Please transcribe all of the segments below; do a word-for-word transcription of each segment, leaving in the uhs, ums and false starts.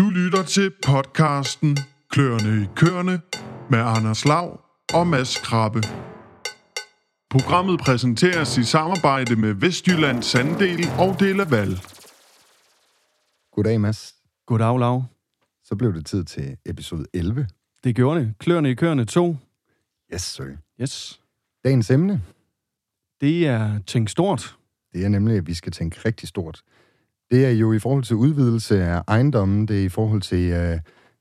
Du lytter til podcasten Kløerne i Køerne med Anders Lav og Mads Krabbe. Programmet præsenteres i samarbejde med Vestjyllands Andel og DeLaval. Goddag, Mads. Goddag, Lav. Så blev det tid til episode elleve. Det gjorde det. Kløerne i Køerne to. Yes, sir. Yes. Dagens emne. Det er tænk stort. Det er nemlig, at vi skal tænke rigtig stort. Det er jo i forhold til udvidelse af ejendommen, det er i forhold til, at øh,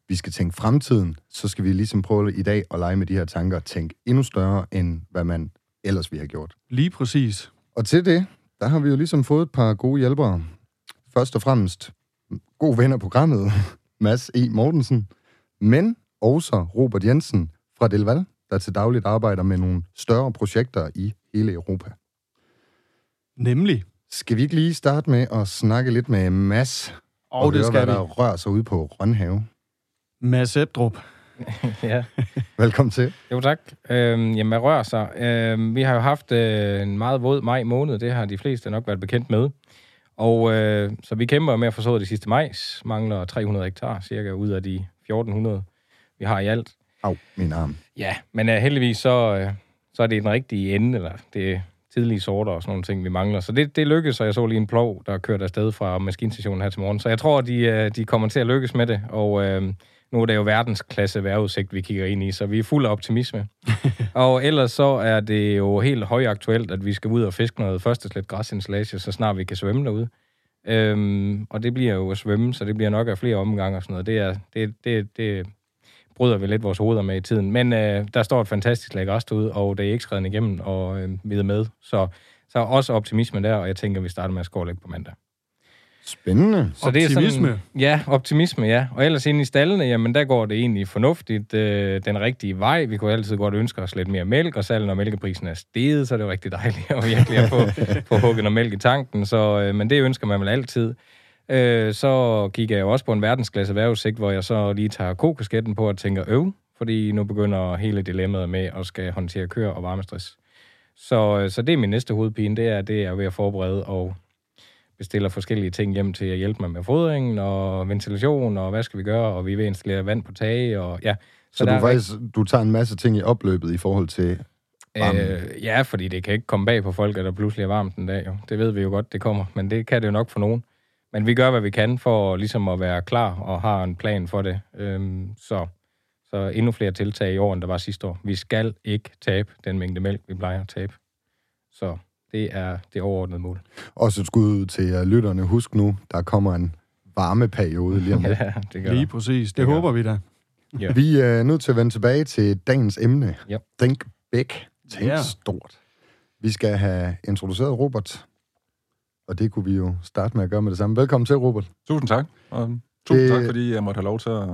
vi skal tænke fremtiden, så skal vi ligesom prøve i dag at lege med de her tanker og tænke endnu større, end hvad man ellers vi har gjort. Lige præcis. Og til det, der har vi jo ligesom fået et par gode hjælpere. Først og fremmest, god ven af programmet, Mads E. Mortensen, men også Robert Jensen fra DeLaval, der til dagligt arbejder med nogle større projekter i hele Europa. Nemlig? Skal vi ikke lige starte med at snakke lidt med Mads, og, og det høre, skal hvad der vi. Rører sig ude på Rønnehave? Mads Ebdrup. Ja. Velkommen til. Jo, tak. Øhm, jamen, hvad rører sig? Øhm, vi har jo haft øh, en meget våd maj måned, det har de fleste nok været bekendt med. Og øh, så vi kæmper med at få sået det sidste majs. Mangler tre hundrede hektar cirka ud af de fjorten hundrede, vi har i alt. Au, min arm. Ja, men øh, heldigvis så, øh, så er det den rigtige ende, eller det tidlige sorter og sådan nogle ting, vi mangler. Så det, det lykkedes, og jeg så lige en plov, der kørte afsted fra maskinstationen her til morgen. Så jeg tror, de, de kommer til at lykkes med det, og øh, nu er det jo verdensklasse vejrudsigt, vi kigger ind i, så vi er fuld af optimisme. Og ellers så er det jo helt højaktuelt, at vi skal ud og fiske noget førsteslet græsinslage, så snart vi kan svømme derude. Øhm, og det bliver jo at svømme, så det bliver nok af flere omgange og sådan noget. Det, er, det, det, det bryder vi lidt vores hoveder med i tiden. Men øh, der står et fantastisk lag græs derude, og det er ikke skredet igennem, og øh, vi er med. Så, så også optimisme der, og jeg tænker, vi starter med at skåle på mandag. Spændende. Så optimisme. Det er sådan, ja, optimisme, ja. Og ellers inde i stallene, jamen der går det egentlig fornuftigt øh, den rigtige vej. Vi kunne altid godt ønske os lidt mere mælk, og særlig når mælkeprisen er steget, så er det jo rigtig dejligt at virkelig at få, få hugget noget mælk i tanken. Så, øh, men det ønsker man vel altid. Øh, så kigger jeg også på en verdensklasse vejrudsigt, hvor jeg så lige tager kokasketten på og tænker øv, fordi nu begynder hele dilemmaet med at skal håndtere køer og varmestress. Så, så det er min næste hovedpine, det er, det er ved at forberede og bestiller forskellige ting hjem til at hjælpe mig med fodringen og ventilation, og hvad skal vi gøre, og vi vil installere vand på tage, og ja. Så, så du, er faktisk, du tager en masse ting i opløbet i forhold til varmen? Øh, ja, fordi det kan ikke komme bag på folk, at der pludselig er varmt en dag. Jo. Det ved vi jo godt, det kommer, men det kan det jo nok for nogen. Men vi gør, hvad vi kan for ligesom at være klar og har en plan for det. Øhm, så, så endnu flere tiltag i år, end der var sidste år. Vi skal ikke tabe den mængde mælk, vi plejer at tabe. Så det er det overordnede mål. Og så skud til lytterne. Husk nu, der kommer en varmeperiode lige om lidt. Ja, det gør Lige der. præcis. Det, det håber vi da. Ja. Vi er nødt til at vende tilbage til dagens emne. Ja. Think big. Tænk ja. stort. Vi skal have introduceret Robert. Og det kunne vi jo starte med at gøre med det samme. Velkommen til, Robert. Tusind tak. Og tusind det... tak, fordi jeg måtte have lov til at,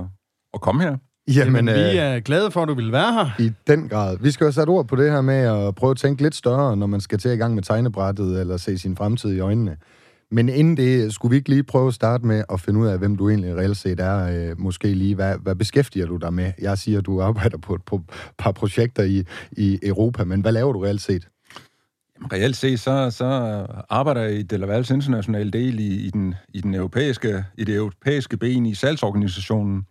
at komme her. Jamen, Jamen, vi er glade for, at du ville være her. I den grad. Vi skal jo have sat ord på det her med at prøve at tænke lidt større, når man skal til i gang med tegnebrættet eller se sin fremtid i øjnene. Men inden det, skulle vi ikke lige prøve at starte med at finde ud af, hvem du egentlig reelt set er. Måske lige, hvad, hvad beskæftiger du dig med? Jeg siger, at du arbejder på et på, par projekter i, i Europa, men hvad laver du reelt set? Reelt set, så, så arbejder jeg i DeLavals internationale del i, i, den, i, den europæiske, i det europæiske ben i salgsorganisationen.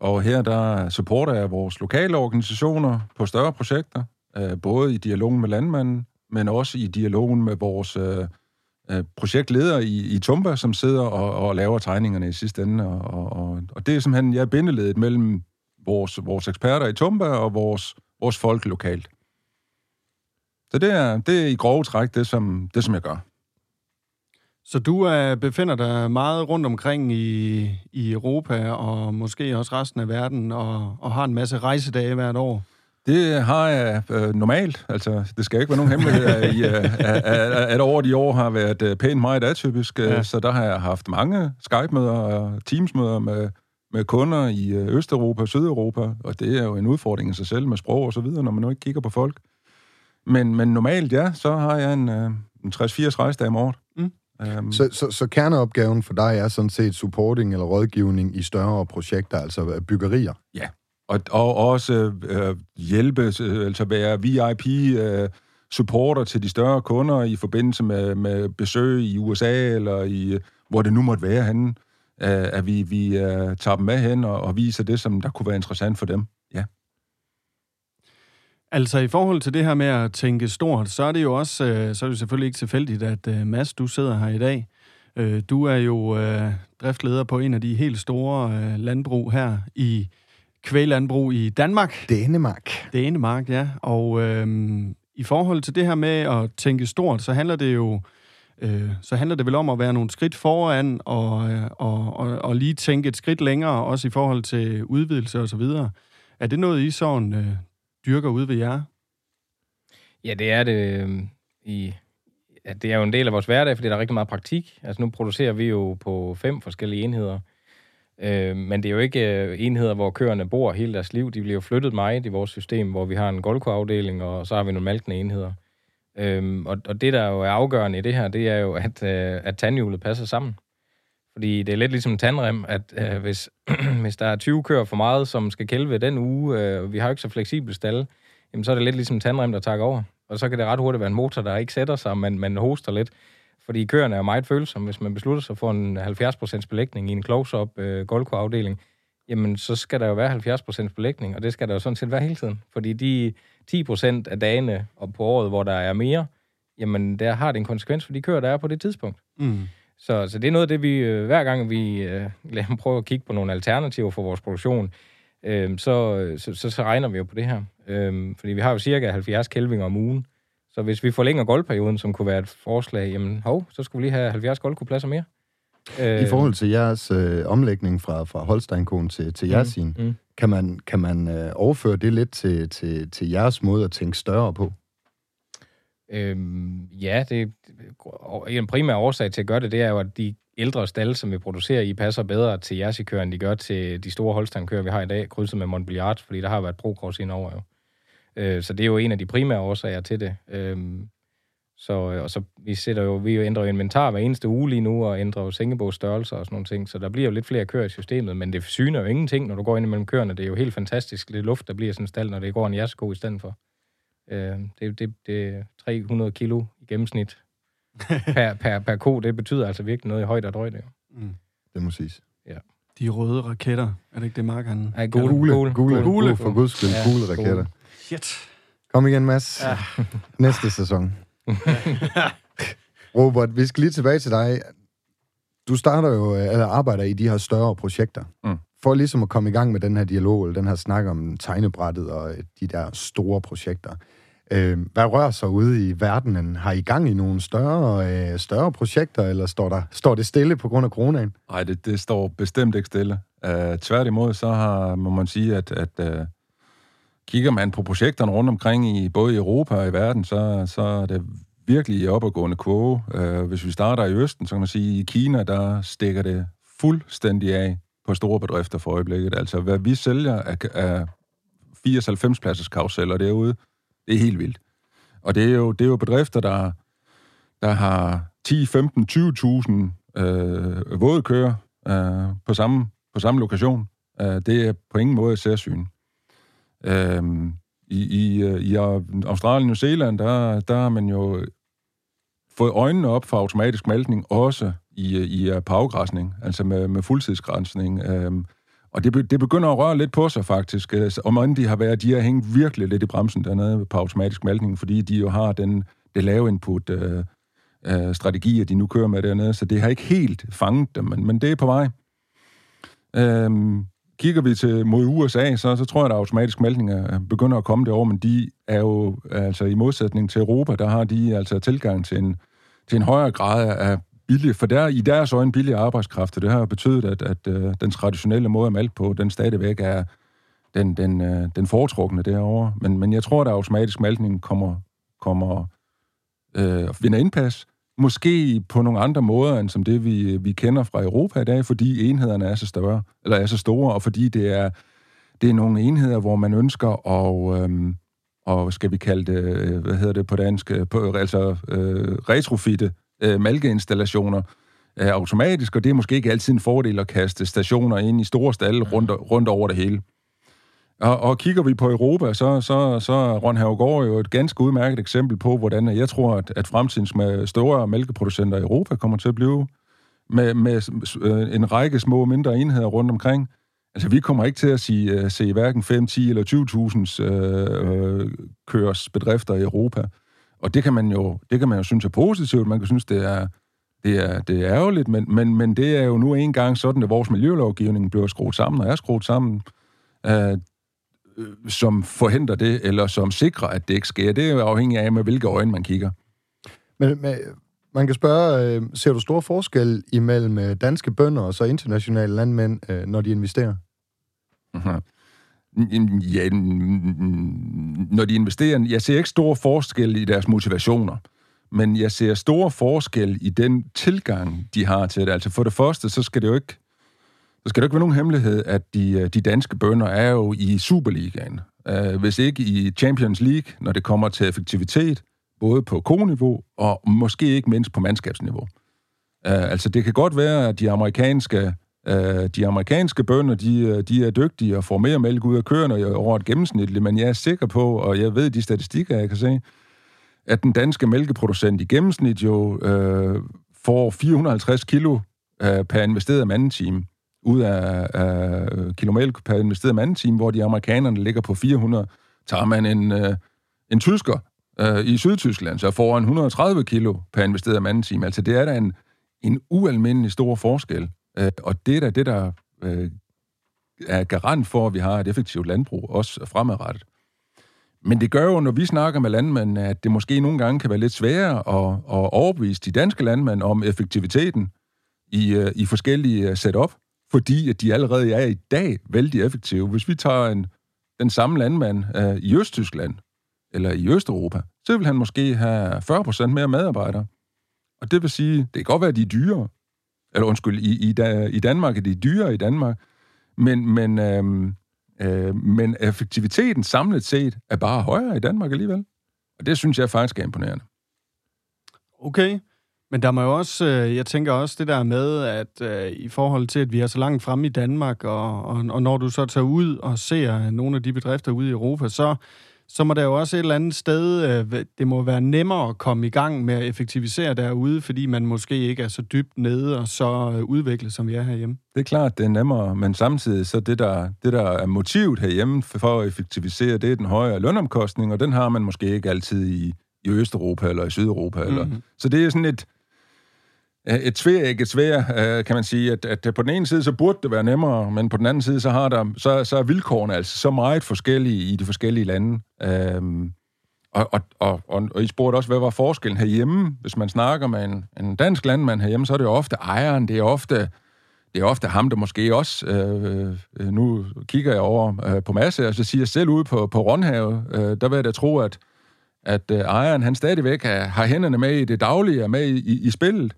Og her der supporter jeg vores lokale organisationer på større projekter, øh, både i dialogen med landmanden, men også i dialogen med vores øh, projektledere i, i Tumba, som sidder og, og laver tegningerne i sidste ende. Og, og, og det er simpelthen, jeg er bindeledet mellem vores, vores eksperter i Tumba og vores, vores folk lokalt. Så det er, det er i grove træk det, som, det, som jeg gør. Så du er, befinder dig meget rundt omkring i, i Europa, og måske også resten af verden, og, og har en masse rejsedage hvert år? Det har jeg øh, normalt. Altså, det skal ikke være nogen hemmelighed, at, at, at over de år har været pænt meget atypisk. Ja. Så der har jeg haft mange Skype-møder og Teams-møder med, med kunder i Østeuropa og Sydeuropa, og det er jo en udfordring i sig selv med sprog og så videre, når man nu ikke kigger på folk. Men, men normalt, ja, så har jeg en, øh, en tres-firs rejsdag om året. Mm. Um, så, så, så kerneopgaven for dig er sådan set supporting eller rådgivning i større projekter, altså byggerier? Ja, og, og også øh, hjælpe, øh, altså være V I P-supporter øh, til de større kunder i forbindelse med, med besøg i U S A, eller i, hvor det nu måtte være henne. at vi, vi tager dem med hen og, og viser det, som der kunne være interessant for dem. Ja. Altså i forhold til det her med at tænke stort, så er det jo også, så er det selvfølgelig ikke tilfældigt, at Mads, du sidder her i dag. Du er jo driftsleder på en af de helt store landbrug her i kvæglandbrug i Danmark. Danemark. Danemark, ja. Og øhm, i forhold til det her med at tænke stort, så handler det jo øh, så handler det vel om at være nogle skridt foran og, øh, og, og, og lige tænke et skridt længere, også i forhold til udvidelse og så videre. Er det noget, I sådan øh, dyrker ude ved jer? Ja, det er det. I, ja, det er jo en del af vores hverdag, fordi der er rigtig meget praktik. Altså nu producerer vi jo på fem forskellige enheder. Øh, men det er jo ikke øh, enheder, hvor køerne bor hele deres liv. De bliver jo flyttet meget i vores system, hvor vi har en goldkoafdeling, og så har vi nogle malkende enheder. Øh, og, og det, der jo er afgørende i det her, det er jo, at, øh, at tandhjulet passer sammen. Fordi det er lidt ligesom en tandrem, at øh, hvis, hvis der er tyve køer for meget, som skal kælve den uge, øh, vi har jo ikke så fleksibel stalle, jamen så er det lidt ligesom en tandrem, der tager over. Og så kan det ret hurtigt være en motor, der ikke sætter sig, men man hoster lidt. Fordi køerne er meget følsomme. Hvis man beslutter sig for en halvfjerds procent belægning i en close-up øh, goldcore-afdeling, jamen så skal der jo være halvfjerds procent belægning, og det skal der jo sådan set være hele tiden. Fordi de ti procent af dagene og på året, hvor der er mere, jamen der har det en konsekvens for de køer, der er på det tidspunkt. Mm. Så, så det er noget af det, vi øh, hver gang vi øh, prøver at kigge på nogle alternativer for vores produktion, øh, så, så, så regner vi jo på det her. Øh, fordi vi har jo cirka halvfjerds kælvinger om ugen. Så hvis vi forlænger goldperioden, som kunne være et forslag, jamen hov, så skulle vi lige have halvfjerds goldkopladser mere. I forhold til jeres øh, omlægning fra, fra Holsteinkoen til, til jeres mm, mm. kan man, kan man øh, overføre det lidt til, til, til jeres måde at tænke større på? Øhm, ja, det, en primær årsag til at gøre det, det er jo, at de ældre stalde, som vi producerer i, passer bedre til jeres køer, end de gør til de store Holsteinkøer, vi har i dag, krydset med Montbillard, fordi der har været pro-cross indover jo. Så det er jo en af de primære årsager til det. Så, og så vi, sætter jo, vi ændrer jo inventar hver eneste uge lige nu, og ændrer jo sengebogsstørrelser og sådan nogle ting, så der bliver jo lidt flere køer i systemet, men det syner jo ingenting, når du går ind imellem køerne. Det er jo helt fantastisk, lidt luft, der bliver sådan en stald, når det går en jæsko i stedet for. Det, det, det er tre hundrede kilo i gennemsnit per, per, per ko. Det betyder altså virkelig noget i højde og drøjde. Mm. Det må siges. Ja. De røde raketter, er det ikke det, Mark han... Ja, gule, gule, gule, gule, gule, for guds skyld, ja, gule raketter. Gule. Shit. Kom igen, Mads. Ja. Næste sæson. Robert, vi skal lige tilbage til dig. Du starter jo, eller arbejder i de her større projekter. Mm. For ligesom at komme i gang med den her dialog, eller den her snak om tegnebrættet og de der store projekter. Hvad rører sig ude i verdenen? Har I gang i nogle større, større projekter, eller står, der, står det stille på grund af coronaen? Nej, det, det står bestemt ikke stille. Uh, tværtimod, så har, må man sige, at... at uh kigger man på projekterne rundt omkring, i både i Europa og i verden, så, så er det virkelig i opadgående kurve. Uh, hvis vi starter i Østen, så kan man sige, at i Kina, der stikker det fuldstændig af på store bedrifter for øjeblikket. Altså, hvad vi sælger af, af firs til halvfems-pladsers karruseller derude, det er helt vildt. Og det er jo, det er jo bedrifter, der, der har ti, femten, tyve tusind øh, våde køer øh, på, samme, på samme lokation. Uh, det er på ingen måde særsyn. Øhm, i, i, I Australien og New Zealand, der, der har man jo fået øjnene op for automatisk maltning, også i, i parvegræsning, altså med, med fuldtidsgræsning. Øhm, og det, det begynder at røre lidt på sig, faktisk. Om end de har været, de har hængt virkelig lidt i bremsen dernede på automatisk maltning, fordi de jo har den, det lave input øh, øh, strategier, de nu kører med dernede, så det har ikke helt fanget dem, men, men det er på vej. Øhm, Kigger vi til, mod U S A, så, så tror jeg, at automatisk maltning begynder at komme derover, men de er jo, altså i modsætning til Europa, der har de altså tilgang til en, til en højere grad af billig, for der i deres øjne billig arbejdskraft, og det har betydet, at, at, at den traditionelle måde at malte på, den stadigvæk er den, den, den foretrukne derovre. Men, men jeg tror, at automatisk maltning kommer, kommer øh, vinder indpas, måske på nogle andre måder, end som det, vi, vi kender fra Europa i dag, fordi enhederne er så større, eller er så store, og fordi det er, det er nogle enheder, hvor man ønsker at, øhm, og skal vi kalde det, hvad hedder det på dansk, på, altså øh, retrofitte øh, malkeinstallationer øh, automatisk, og det er måske ikke altid en fordel at kaste stationer ind i store stalle rundt, rundt over det hele. Og, og kigger vi på Europa, så, så, så er Rønhavegård jo et ganske udmærket eksempel på, hvordan jeg tror, at, at fremtidens med større mælkeproducenter i Europa kommer til at blive. med, med en række små mindre enheder rundt omkring. Altså, vi kommer ikke til at sige, se hverken fem, ti eller tyve tusind øh, køres bedrifter i Europa. Og det kan man jo, det kan man jo synes er positivt. Man kan synes, det er, det er, det er ærgerligt, men, men, men det er jo nu engang sådan, at vores miljølovgivning bliver skruet sammen og er skruet sammen, øh, som forhindrer det, eller som sikrer, at det ikke sker. Det er jo afhængigt af, med hvilke øjne man kigger. Men med, man kan spørge, øh, ser du store forskel imellem danske bønder og så internationale landmænd, øh, når de investerer? Mm-hmm. Ja, når de investerer... Jeg ser ikke store forskel i deres motivationer, men jeg ser store forskel i den tilgang, de har til det. Altså for det første, så skal det jo ikke, så skal det jo ikke være nogen hemmelighed, at de, de danske bønder er jo i Superligaen. Hvis ikke i Champions League, når det kommer til effektivitet, både på koniveau og måske ikke mindst på mandskabsniveau. Altså det kan godt være, at de amerikanske... De amerikanske bønder, de, de er dygtige og får mere mælk ud af køerne over et gennemsnitligt, men jeg er sikker på, og jeg ved de statistikker, jeg kan se, at den danske mælkeproducent i gennemsnit jo øh, får fire hundrede og halvtreds kilo øh, per investeret mandetime, ud af øh, kilomælk per investeret mandetime, hvor de amerikanerne ligger på fire hundrede. Tager man en, øh, en tysker øh, i Sydtyskland, så får han et hundrede og tredive kilo per investeret mandetime. Altså det er da en, en ualmindelig stor forskel. Og det er da det, der øh, er garant for, at vi har et effektivt landbrug, også fremadrettet. Men det gør jo, når vi snakker med landmænd, at det måske nogle gange kan være lidt sværere at, at overbevise de danske landmænd om effektiviteten i, øh, i forskellige setup, fordi at de allerede er i dag vældig effektive. Hvis vi tager en, den samme landmand øh, i Østtyskland eller i Østeuropa, så vil han måske have fyrre procent mere medarbejdere. Og det vil sige, det kan godt være, at de er dyrere, eller undskyld, i, i, i Danmark er de dyrere i Danmark, men, men, øhm, øh, men effektiviteten samlet set er bare højere i Danmark alligevel. Og det synes jeg faktisk er imponerende. Okay, men der må jo også, øh, jeg tænker også det der med, at øh, i forhold til, at vi er så langt fremme i Danmark, og, og, og når du så tager ud og ser nogle af de bedrifter ude i Europa, så... så må der jo også et eller andet sted, det må være nemmere at komme i gang med at effektivisere derude, fordi man måske ikke er så dybt nede og så udviklet, som vi er herhjemme. Det er klart, det er nemmere, men samtidig så det, der, det, der er motivet herhjemme for at effektivisere, det er den højere lønomkostning, og den har man måske ikke altid i, i Østeuropa eller i Sydeuropa. Mm-hmm. Eller. Så det er sådan et, et tveægget sværd, kan man sige, at, at på den ene side, så burde det være nemmere, men på den anden side, så, har der, så, så er vilkårene altså så meget forskellige i de forskellige lande. Øhm, og, og, og, og, og I spurgte også, hvad var forskellen herhjemme? Hvis man snakker med en, en dansk landmand herhjemme, så er det jo ofte ejeren, det er ofte, det er ofte ham, der måske også, øh, nu kigger jeg over øh, på masse, og så siger jeg selv ude på, på Rønnehave, øh, der vil jeg da tro, at, at øh, ejeren, han stadigvæk har, har hænderne med i det daglige, med i, i, i spillet.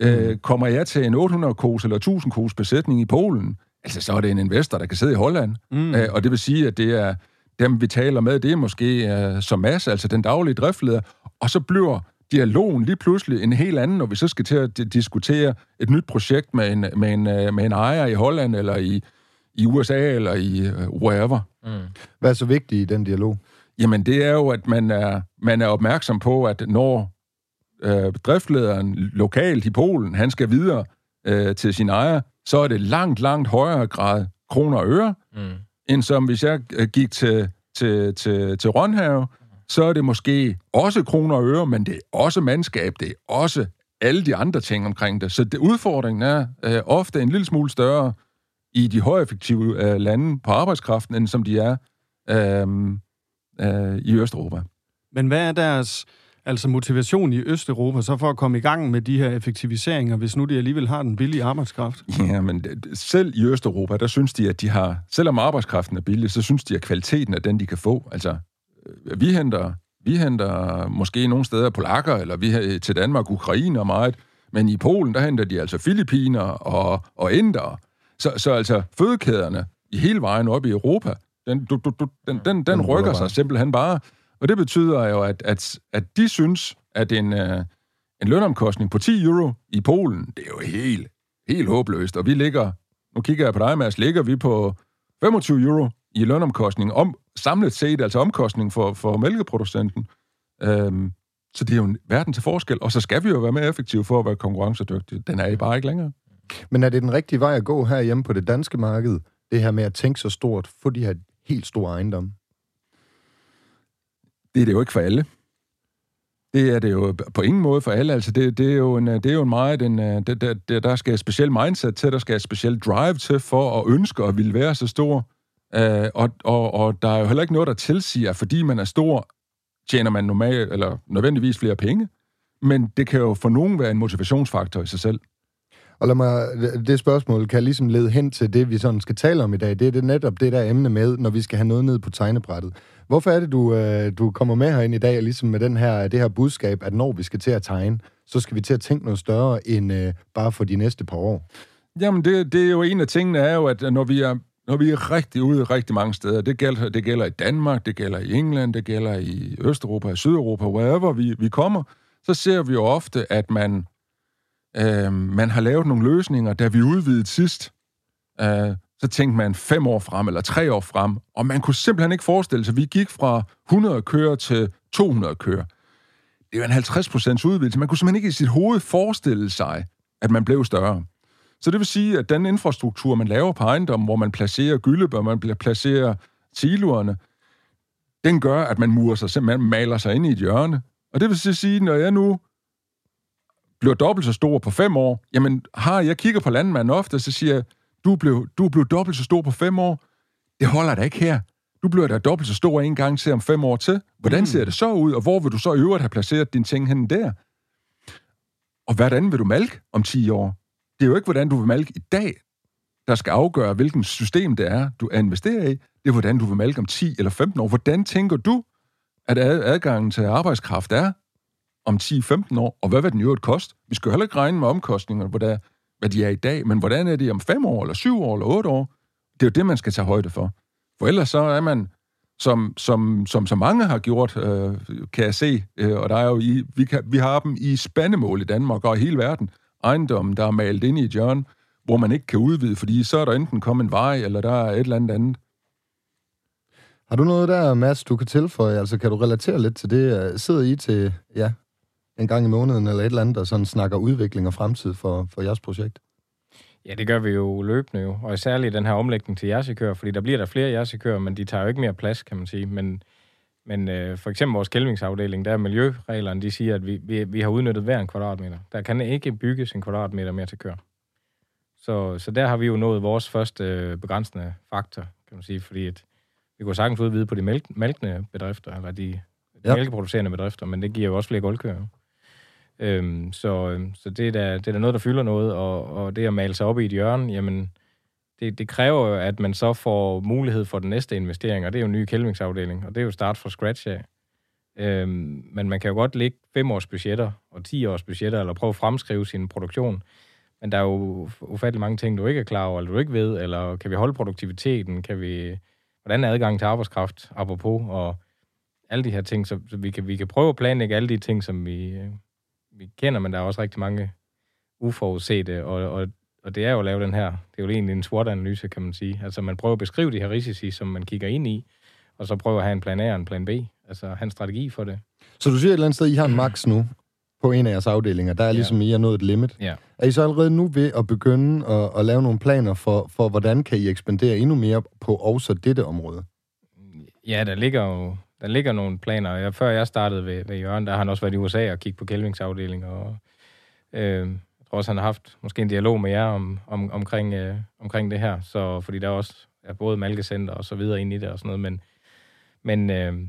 Mm. Øh, kommer jeg til en otte hundrede kos eller tusind kos besætning i Polen, altså så er det en investor, der kan sidde i Holland. Mm. Øh, og det vil sige, at det er dem, vi taler med, det er måske øh, som masse, altså den daglige driftleder. Og så bliver dialogen lige pludselig en helt anden, når vi så skal til at d- diskutere et nyt projekt med en, med en, øh, med en ejer i Holland, eller i, i U S A, eller i øh, wherever. Mm. Hvad er så vigtigt i den dialog? Jamen det er jo, at man er, man er opmærksom på, at når Øh, driftlederen lokalt i Polen, han skal videre øh, til sin ejer, så er det langt, langt højere grad kroner og øre, mm. end som hvis jeg gik til, til, til, til Rønhave, så er det måske også kroner og øre, men det er også mandskab, det er også alle de andre ting omkring det. Så det, udfordringen er øh, ofte en lille smule større i de højeffektive øh, lande på arbejdskraften, end som de er øh, øh, i Østeuropa. Men hvad er deres... altså motivation i Østeuropa, så for at komme i gang med de her effektiviseringer, hvis nu de alligevel har den billige arbejdskraft? Ja, men selv i Østeuropa, der synes de, at de har... selvom arbejdskraften er billig, så synes de, at kvaliteten er den, de kan få. Altså, vi henter, vi henter måske nogle steder polakker, eller vi til Danmark, Ukraine og meget, men i Polen, der henter de altså filippiner og, og indere. Så, så altså fødekæderne i hele vejen op i Europa, den, du, du, den, den, den, den rykker sig simpelthen bare... Og det betyder jo, at, at, at de synes, at en, øh, en lønomkostning på ti euro i Polen, det er jo helt, helt håbløst. Og vi ligger, nu kigger jeg på dig, Mads, ligger vi på femogtyve euro i lønomkostning, om, samlet set, altså omkostning for, for mælkeproducenten. Øhm, Så det er jo en verden til forskel, og så skal vi jo være mere effektive for at være konkurrencedygtige. Den er I bare ikke længere. Men er det den rigtige vej at gå herhjemme på det danske marked, det her med at tænke så stort, få de her helt store ejendomme? Det er det jo ikke for alle. Det er det jo på ingen måde for alle. Altså det, det, er, jo en, det er jo en meget... En, det, der, der skal et specielt mindset til, der skal et specielt drive til for at ønske og ville være så stor. Øh, og, og, og der er jo heller ikke noget, der tilsiger, fordi man er stor, tjener man normalt eller nødvendigvis flere penge. Men det kan jo for nogen være en motivationsfaktor i sig selv. Og lad mig, det spørgsmål kan ligesom lede hen til det, vi sådan skal tale om i dag. Det er det netop det der emne med, når vi skal have noget ned på tegnebrættet. Hvorfor er det, du, øh, du kommer med herind i dag, ligesom med den her, det her budskab, at når vi skal til at tegne, så skal vi til at tænke noget større end øh, bare for de næste par år? Jamen, det, det er jo en af tingene, er jo, at når vi er, når vi er rigtig ude rigtig mange steder, det gælder, det gælder i Danmark, det gælder i England, det gælder i Østeuropa, i Sydeuropa, wherever vi, vi kommer, så ser vi jo ofte, at man... Uh, man har lavet nogle løsninger, da vi udvidede sidst, uh, så tænkte man fem år frem eller tre år frem, og man kunne simpelthen ikke forestille sig, vi gik fra hundrede køer til to hundrede køer. Det var en halvtreds procents udvidelse. Man kunne simpelthen ikke i sit hoved forestille sig, at man blev større. Så det vil sige, at den infrastruktur, man laver på ejendommen, hvor man placerer gyllebør, man placerer siloerne, den gør, at man murer sig, man maler sig ind i et hjørne. Og det vil sige, når jeg nu bliver dobbelt så stor på fem år, jamen har jeg kigger på landmanden ofte, så siger jeg, du blev du blev dobbelt så stor på fem år, det holder da ikke her. Du bliver da dobbelt så stor en gang til om fem år til. Hvordan mm. ser det så ud, og hvor vil du så i øvrigt have placeret dine ting hen der? Og hvordan vil du malke om ti år? Det er jo ikke, hvordan du vil malke i dag, der skal afgøre, hvilken system det er, du investerer i. Det er, hvordan du vil malke om ti eller femten år. Hvordan tænker du, at adgangen til arbejdskraft er om ti til femten år, og hvad vil den i øvrigt koste? Vi skal jo heller ikke regne med omkostningerne, hvordan, hvad de er i dag, men hvordan er det om fem år, eller syv år, eller otte år? Det er jo det, man skal tage højde for. For ellers så er man, som som, som så mange har gjort, øh, kan jeg se, øh, og der er jo i, vi, kan, vi har dem i spandemål i Danmark og i hele verden, ejendommen, der er malet ind i et hjørne, hvor man ikke kan udvide, fordi så er der enten kommet en vej, eller der er et eller andet andet. Har du noget der, Mads, du kan tilføje? Altså, kan du relatere lidt til det? Sidder I til... ja, en gang i måneden eller et eller andet, der sådan snakker udvikling og fremtid for, for jeres projekt? Ja, det gør vi jo løbende jo, og særligt den her omlægning til jersikøer, fordi der bliver der flere jersikøer, men de tager jo ikke mere plads, kan man sige. Men, men øh, for eksempel vores kælvingsafdeling, der er miljøreglerne, de siger, at vi, vi, vi har udnyttet hver en kvadratmeter. Der kan ikke bygges en kvadratmeter mere til køer. Så, så der har vi jo nået vores første øh, begrænsende faktor, kan man sige, fordi at vi kunne sagtens udvide på de mælk, mælkende bedrifter, eller de, ja. de mælkeproducerende bedrifter, men det giver jo også flere gulvkøer. Øhm, så, så det er da, det er da noget, der fylder noget, og, og det at male sig op i et hjørne, jamen, det, det kræver jo, at man så får mulighed for den næste investering, og det er jo en ny kælvingsafdeling, og det er jo start fra scratch af. Øhm, men man kan jo godt lægge fem års budgetter og ti års budgetter, eller prøve at fremskrive sin produktion, men der er jo ufattelig mange ting, du ikke er klar over, eller du ikke ved, eller kan vi holde produktiviteten, kan vi, hvordan er adgangen til arbejdskraft, apropos, og alle de her ting, så, så vi, kan, vi kan prøve at planlægge alle de ting, som vi... vi kender, men der er også rigtig mange uforudsete, og, og, og det er jo at lave den her, det er jo egentlig en SWOT-analyse, kan man sige. Altså, man prøver at beskrive de her risici, som man kigger ind i, og så prøver at have en plan A og en plan B, altså have en strategi for det. Så du siger et eller andet sted, I har en max nu på en af jeres afdelinger, der er ligesom, ja. I har nået et limit. Ja. Er I så allerede nu ved at begynde at, at lave nogle planer for, for, hvordan kan I ekspandere endnu mere på også dette område? Ja, der ligger jo... Der ligger nogle planer. Jeg, før jeg startede ved, ved Jørgen, der har han også været i U S A og kigge på kælvingsafdelinger. Og, øh, jeg tror også, han har haft måske en dialog med jer om, om, omkring, øh, omkring det her. Så, fordi der også er både malkecenter og så videre ind i det og sådan noget. Men, men, øh,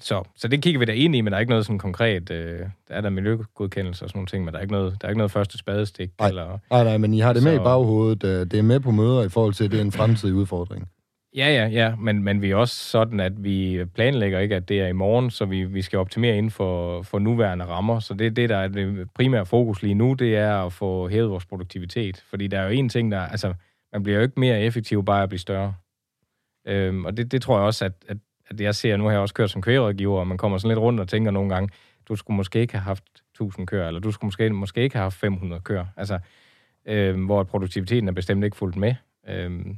så, så det kigger vi da ind i, men der er ikke noget sådan konkret. Øh, der er der miljøgodkendelse og sådan nogle ting, men der er ikke noget, der er ikke noget første spadestik. Nej, eller, nej, nej, men I har det med så, i baghovedet. Det er med på møder i forhold til, at det er en fremtidig udfordring. Ja, ja, ja, men, men vi er også sådan, at vi planlægger ikke, at det er i morgen, så vi, vi skal optimere inden for, for nuværende rammer. Så det, det, der er det primære fokus lige nu, det er at få hævet vores produktivitet. Fordi der er jo én ting, der... Altså, man bliver jo ikke mere effektiv bare at blive større. Øhm, og det, det tror jeg også, at, at, at jeg ser, nu har jeg også kørt som kvægerådgiver, og man kommer sådan lidt rundt og tænker nogle gange, du skulle måske ikke have haft tusind køer, eller du skulle måske, måske ikke have haft fem hundrede køer. Altså, øhm, hvor produktiviteten er bestemt ikke fulgt med. Øhm,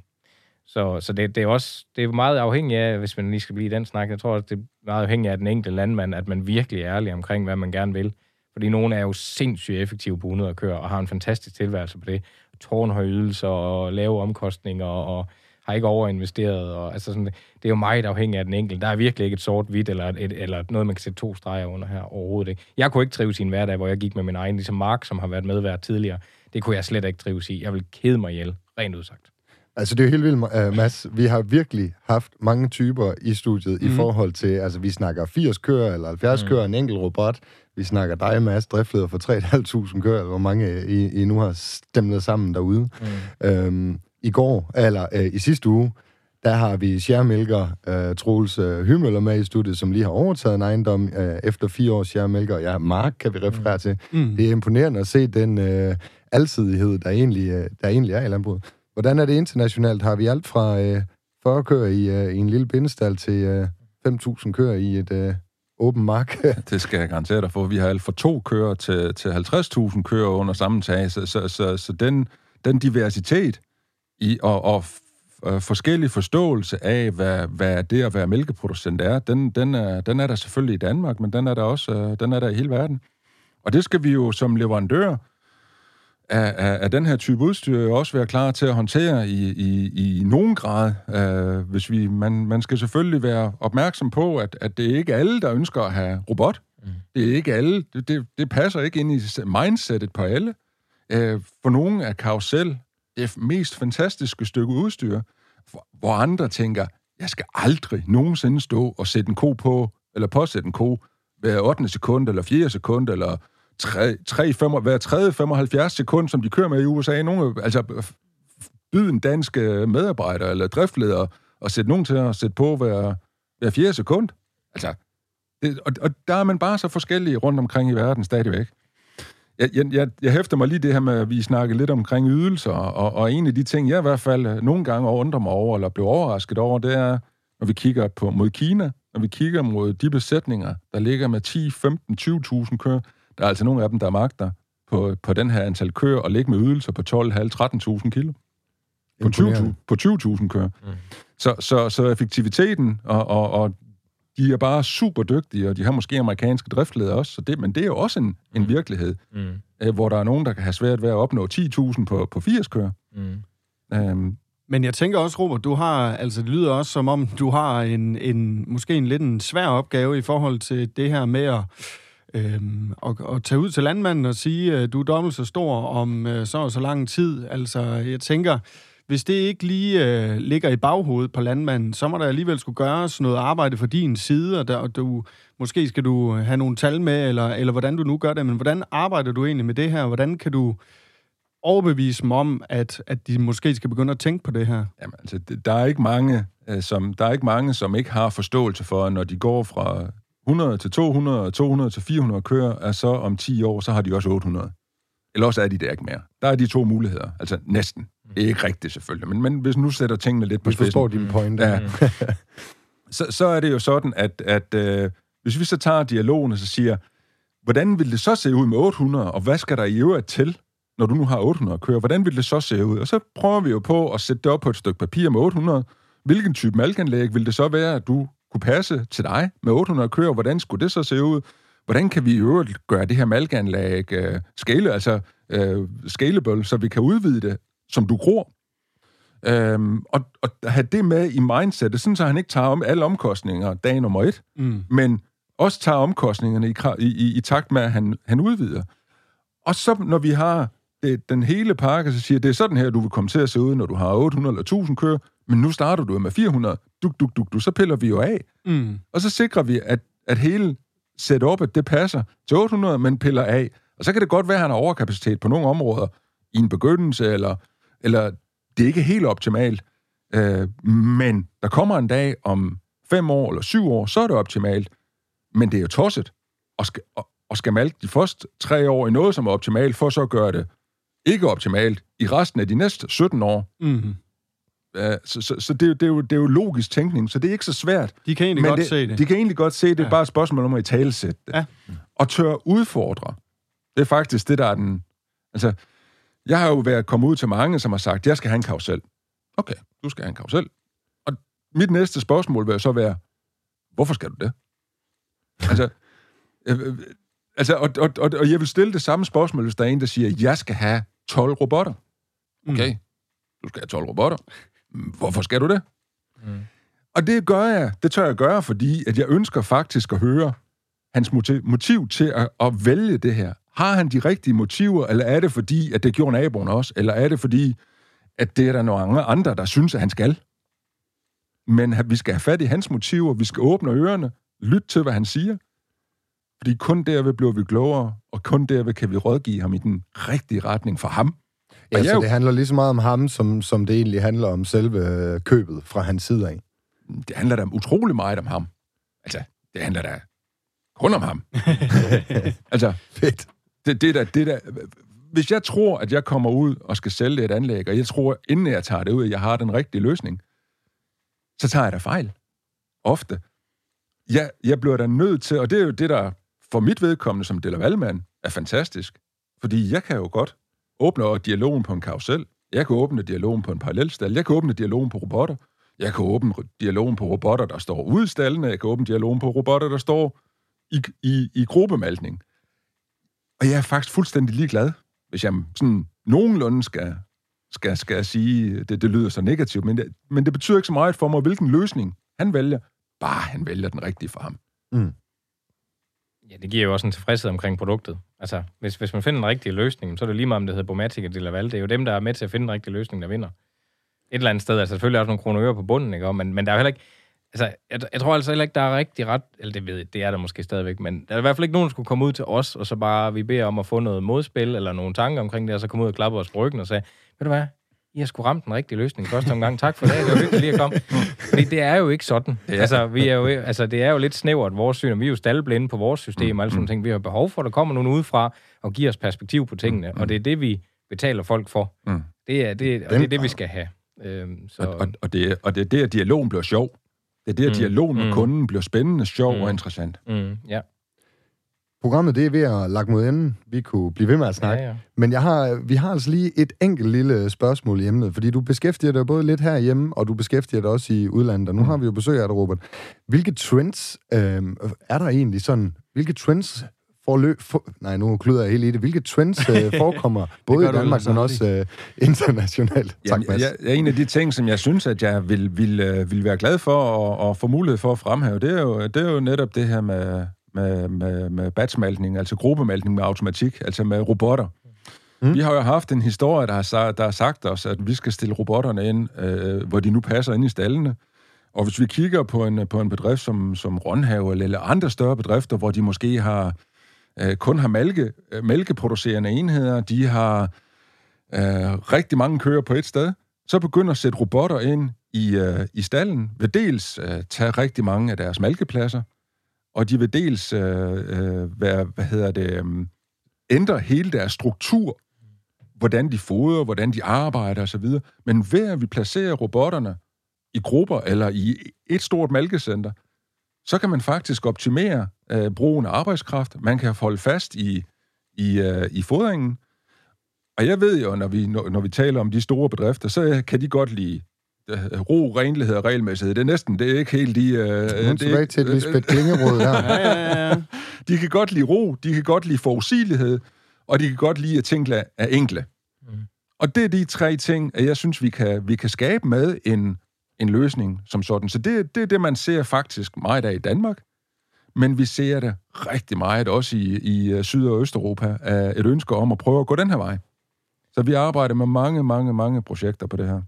Så, så det, det er også det er meget afhængigt af, hvis man lige skal blive i den snak, jeg tror også, det er meget afhængigt af den enkelte landmand, at man virkelig er ærlig omkring, hvad man gerne vil. Fordi nogle er jo sindssygt effektive på hundrede køer, og har en fantastisk tilværelse på det. Tårnhøje ydelser og lave omkostninger, og, og har ikke overinvesteret. Og, altså sådan, det er jo meget afhængigt af den enkelte. Der er virkelig ikke et sort-hvidt, eller, et, eller noget, man kan sætte to streger under her overhovedet. Ikke? Jeg kunne ikke trives i en hverdag, hvor jeg gik med min egen, ligesom Mark, som har været medvært tidligere. Det kunne jeg slet ikke trives i. Jeg ville kede mig ihjel, rent udsagt. Altså, det er jo helt vildt, uh, Mads. Vi har virkelig haft mange typer i studiet mm. i forhold til, altså, vi snakker firs køer eller halvfjerds mm. køer, en enkelt robot. Vi snakker dig, Mads, driftleder for tre tusind fem hundrede køer, eller hvor mange I, I nu har stemlet sammen derude. Mm. Øhm, I går, eller øh, i sidste uge, der har vi sjærmælker øh, Troels øh, Hymøller med i studiet, som lige har overtaget en ejendom øh, efter fire års sjærmælker. Ja, Mark kan vi referere til. Mm. Det er imponerende at se den øh, alsidighed, der egentlig, øh, der egentlig er i landbruget. Hvordan er det internationalt? Har vi alt fra øh, fyrre køer i, øh, i en lille bindestal til øh, fem tusind køer i et øh, åben mark? Det skal jeg garantere dig for. Vi har alt fra to køer til, til halvtreds tusind køer under samme tag. Så, så, så, så den, den diversitet i, og, og øh, forskellig forståelse af, hvad, hvad det at være mælkeproducent er, den, den er, den er der selvfølgelig i Danmark, men den er der også øh, den er der i hele verden. Og det skal vi jo som leverandører Af, af, af den her type udstyr også være klar til at håndtere i, i, i nogen grad. Øh, hvis vi, man, man skal selvfølgelig være opmærksom på, at, at det er ikke alle, der ønsker at have robot. Mm. Det er ikke alle. Det, det, det passer ikke ind i mindsetet på alle. Øh, for nogen er karusel det mest fantastiske stykke udstyr, hvor andre tænker, jeg skal aldrig nogensinde stå og sætte en ko på, eller påsætte en ko hver ottende sekund, eller fjerde sekund, eller hver tredje femoghalvfjerds sekund, som de kører med i U S A, nogle, altså byde en dansk medarbejder eller driftleder og sætte nogen til at sætte på hver, hver fjerde sekund. Altså, det, og, og der er man bare så forskellige rundt omkring i verden stadigvæk. Jeg, jeg, jeg hæfter mig lige det her med, at vi snakkede lidt omkring ydelser, og, og en af de ting, jeg i hvert fald nogle gange undrer mig over, eller blev overrasket over, det er, når vi kigger på, mod Kina, når vi kigger mod de besætninger, der ligger med ti, femten, tyve tusind køer. Der er altså nogle af dem, der magter på, på den her antal køer og ligge med ydelser på tolv komma fem til tretten tusind kilo. På tyve tusind køer. Mm. Så, så, så effektiviteten, og, og, og de er bare super dygtige, og de har måske amerikanske driftledere også, så det, men det er jo også en, mm. en virkelighed, mm. øh, hvor der er nogen, der kan have svært ved at opnå ti tusind på, på firs køer. Mm. Øhm. Men jeg tænker også, Robert, du har, altså det lyder også som om, du har en, en måske en lidt en svær opgave i forhold til det her med at Øhm, og, og tage ud til landmanden og sige, øh, du er dobbelt så stor om øh, så og så lang tid. Altså, jeg tænker, hvis det ikke lige øh, ligger i baghovedet på landmanden, så må der alligevel skulle gøres noget arbejde for din side, og, der, og du, måske skal du have nogle tal med, eller, eller hvordan du nu gør det, men hvordan arbejder du egentlig med det her? Hvordan kan du overbevise dem om, at, at de måske skal begynde at tænke på det her? Jamen, altså, der er ikke mange, øh, som, der er ikke mange, som ikke har forståelse for, når de går fra hundrede til to hundrede, to hundrede til fire hundrede køer, er så om ti år, så har de også otte hundrede. Eller også er de der ikke mere. Der er de to muligheder. Altså næsten. Det er ikke rigtigt selvfølgelig, men, men hvis nu sætter tingene lidt på spidsen. Hvis du forstår din pointe. Ja. så, så er det jo sådan, at, at øh, hvis vi så tager dialogen og så siger, hvordan vil det så se ud med otte hundrede, og hvad skal der i øvrigt til, når du nu har otte hundrede køer? Hvordan vil det så se ud? Og så prøver vi jo på at sætte det op på et stykke papir med otte hundrede. Hvilken type malkanlæg vil det så være, at du kunne passe til dig med otte hundrede køer? Hvordan skulle det så se ud? Hvordan kan vi i øvrigt gøre det her malkeanlæg øh, scale, altså øh, scalable, så vi kan udvide det, som du gror? Øhm, og, og have det med i mindsetet, sådan så han ikke tager om alle omkostninger dag nummer et, mm. men også tager omkostningerne i, i, i takt med, at han, han udvider. Og så når vi har det, den hele pakke, så siger det er sådan her, du vil komme til at se ud, når du har otte hundrede eller tusind køer, men nu starter du med fire hundrede, duk, duk, duk, duk, så piller vi jo af. Mm. Og så sikrer vi, at, at hele setupet, det passer til otte hundrede, men piller af. Og så kan det godt være, at han har overkapacitet på nogle områder, i en begyndelse, eller, eller det er ikke helt optimalt. Øh, men der kommer en dag om fem år eller syv år, så er det optimalt. Men det er jo tosset. Og skal, og, og skal malke de første tre år i noget, som er optimalt, for så at gøre det ikke optimalt i resten af de næste sytten år. Mm. Så, så, så det, det, er jo, det er jo logisk tænkning, så det er ikke så svært. De kan egentlig men godt det, se det. De kan egentlig godt se det, det er bare et spørgsmål om at italesætte det. Ja. Og tør udfordre. Det er faktisk det, der er den. Altså, jeg har jo været kommet ud til mange, som har sagt, jeg skal have en karusel. Okay, du skal have en karusel. Og mit næste spørgsmål vil så være, hvorfor skal du det? Altså, øh, altså og, og, og, og jeg vil stille det samme spørgsmål, hvis der er en, der siger, jeg skal have tolv robotter. Okay, mm. du skal have tolv robotter. Hvorfor skal du det? Mm. Og det gør jeg, det tør jeg gøre, fordi at jeg ønsker faktisk at høre hans motiv, motiv til at, at vælge det her. Har han de rigtige motiver, eller er det fordi, at det gjorde naboen også? Eller er det fordi, at det er der nogle andre, der synes, at han skal? Men vi skal have fat i hans motiver, vi skal åbne ørerne, lytte til, hvad han siger. Fordi kun derved bliver vi klogere, og kun derved kan vi rådgive ham i den rigtige retning for ham. Ja, så det handler lige så meget om ham, som, som det egentlig handler om selve købet fra hans side af. Det handler da utrolig meget om ham. Altså, det handler da kun om ham. Altså, fedt. Det, det der, det der. Hvis jeg tror, at jeg kommer ud og skal sælge et anlæg, og jeg tror, inden jeg tager det ud, at jeg har den rigtige løsning, så tager jeg da fejl. Ofte. Ja, jeg bliver da nødt til, og det er jo det, der for mit vedkommende som DeLaval-mand er fantastisk. Fordi jeg kan jo godt åbne dialogen på en karusel, jeg kan åbne dialogen på en parallelstal, jeg kan åbne dialogen på robotter, jeg kan åbne dialogen på robotter, der står ude i stallene, jeg kan åbne dialogen på robotter, der står i, i, i gruppemaltning. Og jeg er faktisk fuldstændig ligeglad, hvis jeg sådan nogenlunde skal, skal, skal sige, det, det lyder så negativt, men det, men det betyder ikke så meget for mig, hvilken løsning han vælger. Bare han vælger den rigtige for ham. Mm. Ja, det giver jo også en tilfredshed omkring produktet. Altså, hvis, hvis man finder den rigtige løsning, så er det lige meget, om det hedder Bromatica eller DeLaval. Det er jo dem, der er med til at finde den rigtige løsning, der vinder. Et eller andet sted. Altså, selvfølgelig er der også nogle kroner og øre på bunden, ikke? Men, men der er jo heller ikke... Altså, jeg, jeg tror altså heller ikke, der er rigtig ret... Eller det ved jeg, det er der måske stadigvæk, men der er i hvert fald ikke nogen, der skulle komme ud til os, og så bare vi beder om at få noget modspil, eller nogle tanker omkring det, og så komme ud og klappe os på ryggen og sige, ved du hvad, I har sgu ramt den rigtige løsning første omgang. Tak for det. Det var hyggeligt lige at komme. Fordi det er jo ikke sådan. Altså, vi er jo, altså, det er jo lidt snævert, vores syn, og vi er jo staldblinde på vores system og alle sådan ting. Vi har behov for, at der kommer nogen udefra og giver os perspektiv på tingene, og det er det, vi betaler folk for. Det er det, og det er det, vi skal have. Øhm, så... og, og, og, det er, og det er det, at dialogen bliver sjov. Det er det, at dialogen med mm. kunden bliver spændende, sjov mm. og interessant. Mm. Ja. Programmet det er ved at lagt mod enden. Vi kunne blive ved med at snakke. Ja, ja. Men jeg har, vi har altså lige et enkelt lille spørgsmål i emnet, fordi du beskæftiger dig både lidt herhjemme, og du beskæftiger dig også i udlandet, og nu mm. har vi jo besøg af dig, Robert. Hvilke trends øh, er der egentlig sådan? Hvilke trends for løb... For, nej, nu kluder jeg helt i det. Hvilke trends øh, forekommer både i Danmark, men også øh, internationalt? Jamen, tak, Mads. Jeg, jeg, en af de ting, som jeg synes, at jeg vil, vil, øh, vil være glad for og, og få mulighed for at fremhæve, det er jo, det er jo netop det her med... Med, med, med batchmaltning, altså gruppemaltning med automatik, altså med robotter. Mm. Vi har jo haft en historie, der har, der har sagt os, at vi skal stille robotterne ind, øh, hvor de nu passer ind i stallene. Og hvis vi kigger på en, på en bedrift som, som Rønnehave eller andre større bedrifter, hvor de måske har, øh, kun har mælke, mælkeproducerende enheder, de har øh, rigtig mange køer på et sted, så begynder at sætte robotter ind i, øh, i stallen, ved dels øh, tage rigtig mange af deres mælkepladser, og de vil dels øh, øh, være, hvad hedder det, øh, ændre hele deres struktur, hvordan de fodrer, hvordan de arbejder osv. Men ved at vi placerer robotterne i grupper eller i et stort mælkecenter, så kan man faktisk optimere øh, brugen af arbejdskraft. Man kan holde fast i, i, øh, i fodringen. Og jeg ved jo, når vi, når, når vi taler om de store bedrifter, så kan de godt lide ro, renlighed og regelmæssighed. Det er næsten, det er ikke helt de... Øh, det er ikke til Lisbeth Klingerød her. Ja, ja, ja. De kan godt lide ro, de kan godt lide forudsigelighed, og de kan godt lide at tænke af enkle. Mm. Og det er de tre ting, at jeg synes, vi kan, vi kan skabe med en, en løsning som sådan. Så det, det er det, man ser faktisk meget af i Danmark, men vi ser det rigtig meget også i, i Syd- og Østeuropa, af et ønske om at prøve at gå den her vej. Så vi arbejder med mange, mange, mange projekter på det her.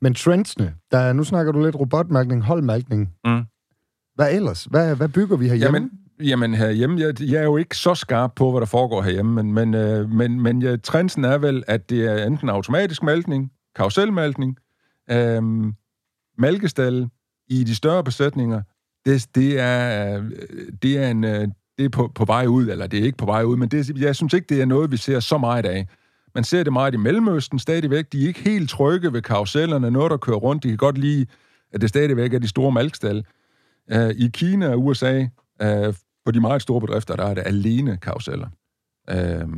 Men trendsene, der, nu snakker du lidt robotmærkning, holdmærkning. Mm. Hvad ellers? Hvad, hvad bygger vi herhjemme? Jamen, jamen herhjemme, jeg, jeg er jo ikke så skarp på, hvad der foregår herhjemme, men, men, øh, men, men ja, trendsen er vel, at det er enten automatisk maltning, karuselmaltning, øh, malkestal i de større besætninger. Det, det, er, det er, en, det er på, på vej ud, eller det er ikke på vej ud, men det, jeg synes ikke, det er noget, vi ser så meget af. Man ser det meget i Mellemøsten stadigvæk. De er ikke helt trygge ved karusellerne, når der kører rundt. De kan godt lide, at det stadigvæk er de store malkestal. Uh, I Kina og U S A, uh, på de meget store bedrifter, der er det alene karuseller. Uh,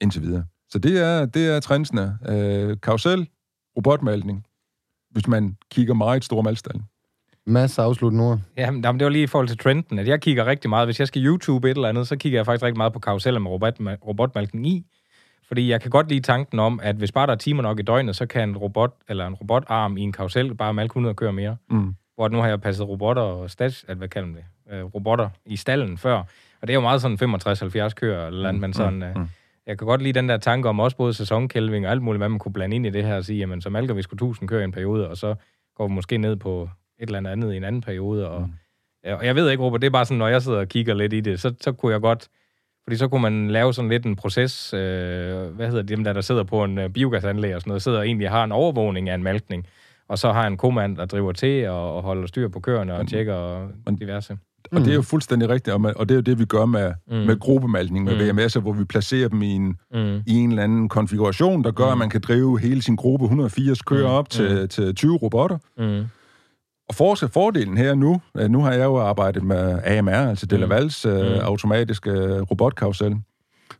indtil videre. Så det er, det er trendsene. Uh, karusel, robotmaltning, hvis man kigger meget i store malstallen. Mads, afslut nu. Jamen, det var lige i forhold til trenden, at jeg kigger rigtig meget. Hvis jeg skal YouTube et eller andet, så kigger jeg faktisk rigtig meget på karuseller med robot, robotmalken i. Fordi jeg kan godt lide tanken om, at hvis bare der er timer nok i døgnet, så kan en robot eller en robotarm i en karusel bare malke hundrede køer mere. Mm. Hvor nu har jeg passet robotter og stats, at hvad kalder man det? Øh, robotter i stallen før. Og det er jo meget sådan femogtres halvfjerds køer eller andet, mm. men sådan... Øh, mm. Jeg kan godt lide den der tanke om også både sæsonkælving og alt muligt, hvad man kunne blande ind i det her og sige, jamen så malker vi sgu tusind køer i en periode, og så går vi måske ned på et eller andet i en anden periode. Og, mm. og jeg ved ikke, Robert, det er bare sådan, når jeg sidder og kigger lidt i det, så, så kunne jeg godt... Fordi så kunne man lave sådan lidt en proces, øh, hvad hedder det, dem der, der sidder på en øh, biogasanlæg og sådan noget, sidder og egentlig har en overvågning af en malkning, og så har en komand, der driver til og, og holder styr på køerne og mm. tjekker og diverse. Mm. Og det er jo fuldstændig rigtigt, og, man, og det er jo det, vi gør med, mm. med gruppemalkning, med mm. V M S'er, hvor vi placerer dem i en, mm. i en eller anden konfiguration, der gør, mm. at man kan drive hele sin gruppe et hundrede og firs køer op mm. til, til tyve robotter. Mm. Og for, fordelen her nu, nu har jeg jo arbejdet med A M R, altså DeLavals mm. øh, automatiske robotkarusel.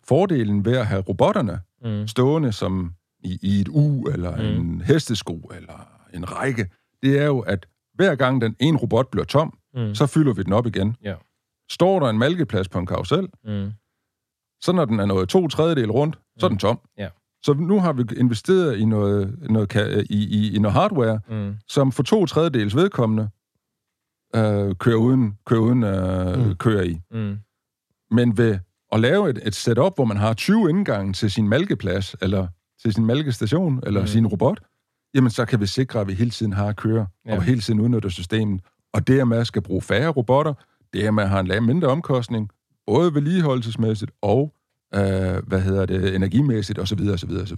Fordelen ved at have robotterne mm. stående som i, i et u, eller mm. en hestesko, eller en række, det er jo, at hver gang den ene robot bliver tom, mm. så fylder vi den op igen. Yeah. Står der en malkeplads på en karusel, mm. så når den er nået to tredjedel rundt, mm. så er den tom. Yeah. Så nu har vi investeret i noget, noget, i, i, i noget hardware, mm. som for to tredjedels vedkommende øh, kører uden, kører, uden øh, mm. kører i. Mm. Men ved at lave et, et setup, hvor man har tyve indgange til sin malkeplads, eller til sin malkestation, eller mm. sin robot, jamen så kan vi sikre, at vi hele tiden har kører, ja. Og hele tiden udnytter systemet. Og dermed skal bruge færre robotter, dermed har en lav mindre omkostning, både vedligeholdelsesmæssigt og øh, hvad hedder det, energimæssigt osv. osv., osv.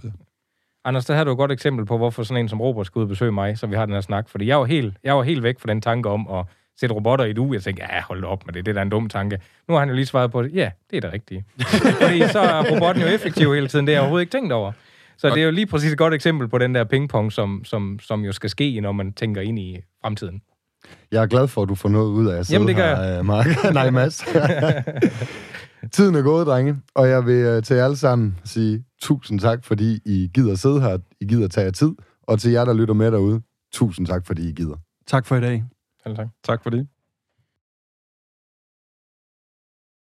Anders, der har du et godt eksempel på, hvorfor sådan en som Robert skal ud og besøge mig, så vi har den her snak. Fordi jeg var helt, jeg var helt væk fra den tanke om at sætte robotter i et uge. Jeg tænkte, ja, hold op med det, det er da en dum tanke. Nu har han jo lige svaret på, ja, det er da rigtigt. Fordi så er robotten jo effektiv hele tiden, det har jeg overhovedet ikke tænkt over. Så det er jo lige præcis et godt eksempel på den der pingpong, som, som, som jo skal ske, når man tænker ind i fremtiden. Jeg er glad for, at du får noget ud af at sidde. Jamen, det gør her, jeg. Mark. Nej, Mads. Tiden er gået, drenge, og jeg vil til jer alle sammen sige tusind tak, fordi I gider sidde her, I gider tage jer tid, og til jer, der lytter med derude, tusind tak, fordi I gider. Tak for i dag. Selv tak. Tak for det.